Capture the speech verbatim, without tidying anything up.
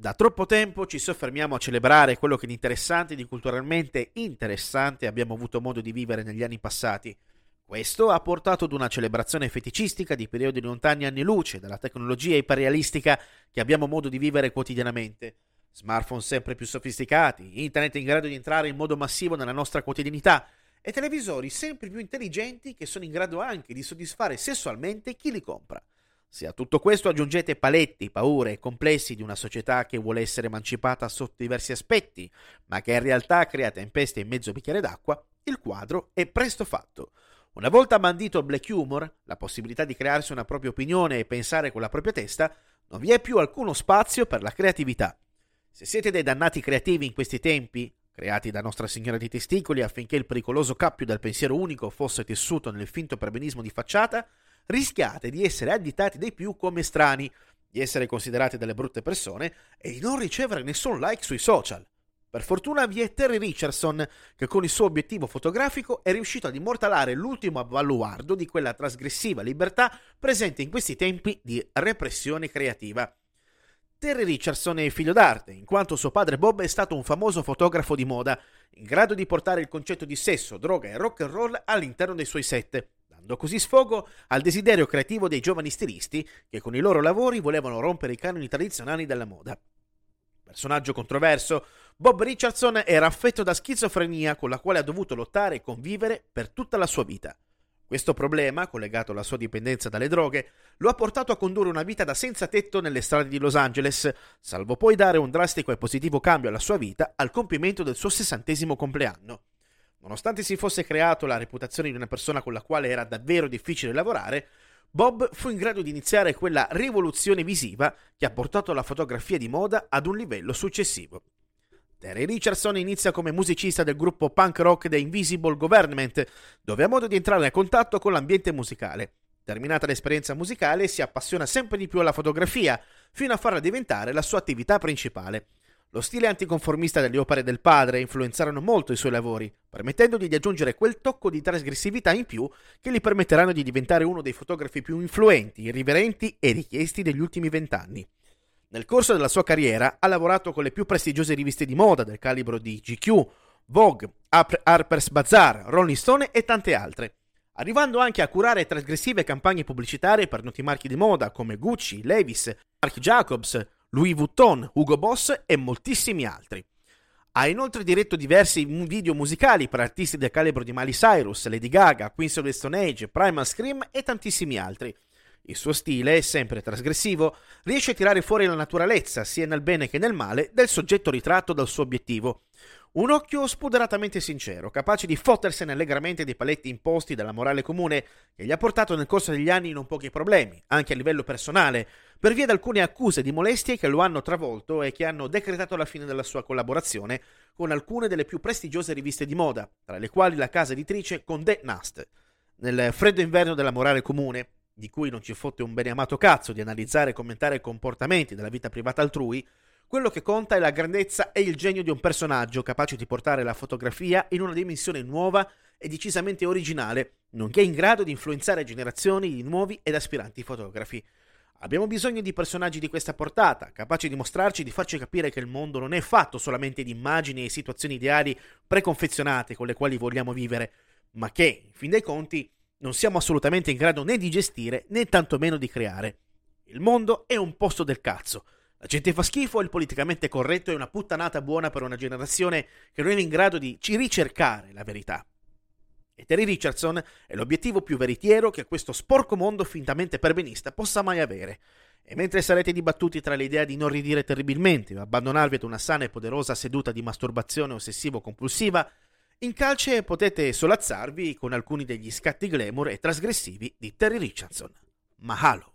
Da troppo tempo ci soffermiamo a celebrare quello che di interessante, di culturalmente interessante abbiamo avuto modo di vivere negli anni passati. Questo ha portato ad una celebrazione feticistica di periodi lontani anni luce, dalla tecnologia iperrealistica che abbiamo modo di vivere quotidianamente. Smartphone sempre più sofisticati, internet in grado di entrare in modo massivo nella nostra quotidianità e televisori sempre più intelligenti che sono in grado anche di soddisfare sessualmente chi li compra. Se a tutto questo aggiungete paletti, paure e complessi di una società che vuole essere emancipata sotto diversi aspetti, ma che in realtà crea tempeste in mezzo bicchiere d'acqua, il quadro è presto fatto. Una volta bandito il black humor, la possibilità di crearsi una propria opinione e pensare con la propria testa, non vi è più alcuno spazio per la creatività. Se siete dei dannati creativi in questi tempi, creati da Nostra Signora di Testicoli affinché il pericoloso cappio del pensiero unico fosse tessuto nel finto perbenismo di facciata, rischiate di essere additati dai più come strani, di essere considerati delle brutte persone e di non ricevere nessun like sui social. Per fortuna vi è Terry Richardson, che con il suo obiettivo fotografico è riuscito ad immortalare l'ultimo baluardo di quella trasgressiva libertà presente in questi tempi di repressione creativa. Terry Richardson è figlio d'arte, in quanto suo padre Bob è stato un famoso fotografo di moda, in grado di portare il concetto di sesso, droga e rock and roll all'interno dei suoi set, dando così sfogo al desiderio creativo dei giovani stilisti che con i loro lavori volevano rompere i canoni tradizionali della moda. Personaggio controverso, Bob Richardson era affetto da schizofrenia con la quale ha dovuto lottare e convivere per tutta la sua vita. Questo problema, collegato alla sua dipendenza dalle droghe, lo ha portato a condurre una vita da senza tetto nelle strade di Los Angeles, salvo poi dare un drastico e positivo cambio alla sua vita al compimento del suo sessantesimo compleanno. Nonostante si fosse creato la reputazione di una persona con la quale era davvero difficile lavorare, Bob fu in grado di iniziare quella rivoluzione visiva che ha portato la fotografia di moda ad un livello successivo. Terry Richardson inizia come musicista del gruppo punk rock The Invisible Government, dove ha modo di entrare a contatto con l'ambiente musicale. Terminata l'esperienza musicale, si appassiona sempre di più alla fotografia, fino a farla diventare la sua attività principale. Lo stile anticonformista delle opere del padre influenzarono molto i suoi lavori, permettendogli di aggiungere quel tocco di trasgressività in più che gli permetteranno di diventare uno dei fotografi più influenti, irriverenti e richiesti degli ultimi vent'anni. Nel corso della sua carriera ha lavorato con le più prestigiose riviste di moda del calibro di G Q, Vogue, Harper's Bazaar, Rolling Stone e tante altre, arrivando anche a curare trasgressive campagne pubblicitarie per noti marchi di moda come Gucci, Levi's, Marc Jacobs, Louis Vuitton, Hugo Boss e moltissimi altri. Ha inoltre diretto diversi video musicali per artisti del calibro di Miley Cyrus, Lady Gaga, Queens of the Stone Age, Primal Scream e tantissimi altri. Il suo stile, sempre trasgressivo, riesce a tirare fuori la naturalezza, sia nel bene che nel male, del soggetto ritratto dal suo obiettivo. Un occhio spudoratamente sincero, capace di fottersene allegramente dei paletti imposti dalla morale comune, che gli ha portato nel corso degli anni in non pochi problemi, anche a livello personale, per via di alcune accuse di molestie che lo hanno travolto e che hanno decretato la fine della sua collaborazione con alcune delle più prestigiose riviste di moda, tra le quali la casa editrice Condé Nast. Nel freddo inverno della morale comune, di cui non ci fotte un beneamato cazzo di analizzare e commentare i comportamenti della vita privata altrui, quello che conta è la grandezza e il genio di un personaggio capace di portare la fotografia in una dimensione nuova e decisamente originale, nonché in grado di influenzare generazioni di nuovi ed aspiranti fotografi. Abbiamo bisogno di personaggi di questa portata, capaci di mostrarci e di farci capire che il mondo non è fatto solamente di immagini e situazioni ideali preconfezionate con le quali vogliamo vivere, ma che, in fin dei conti, non siamo assolutamente in grado né di gestire né tantomeno di creare. Il mondo è un posto del cazzo. La gente fa schifo, il politicamente corretto è una puttanata buona per una generazione che non è in grado di ci ricercare la verità. E Terry Richardson è l'obiettivo più veritiero che questo sporco mondo fintamente perbenista possa mai avere. E mentre sarete dibattuti tra l'idea di inorridire terribilmente o abbandonarvi ad una sana e poderosa seduta di masturbazione ossessivo-compulsiva, in calce potete solazzarvi con alcuni degli scatti glamour e trasgressivi di Terry Richardson. Mahalo.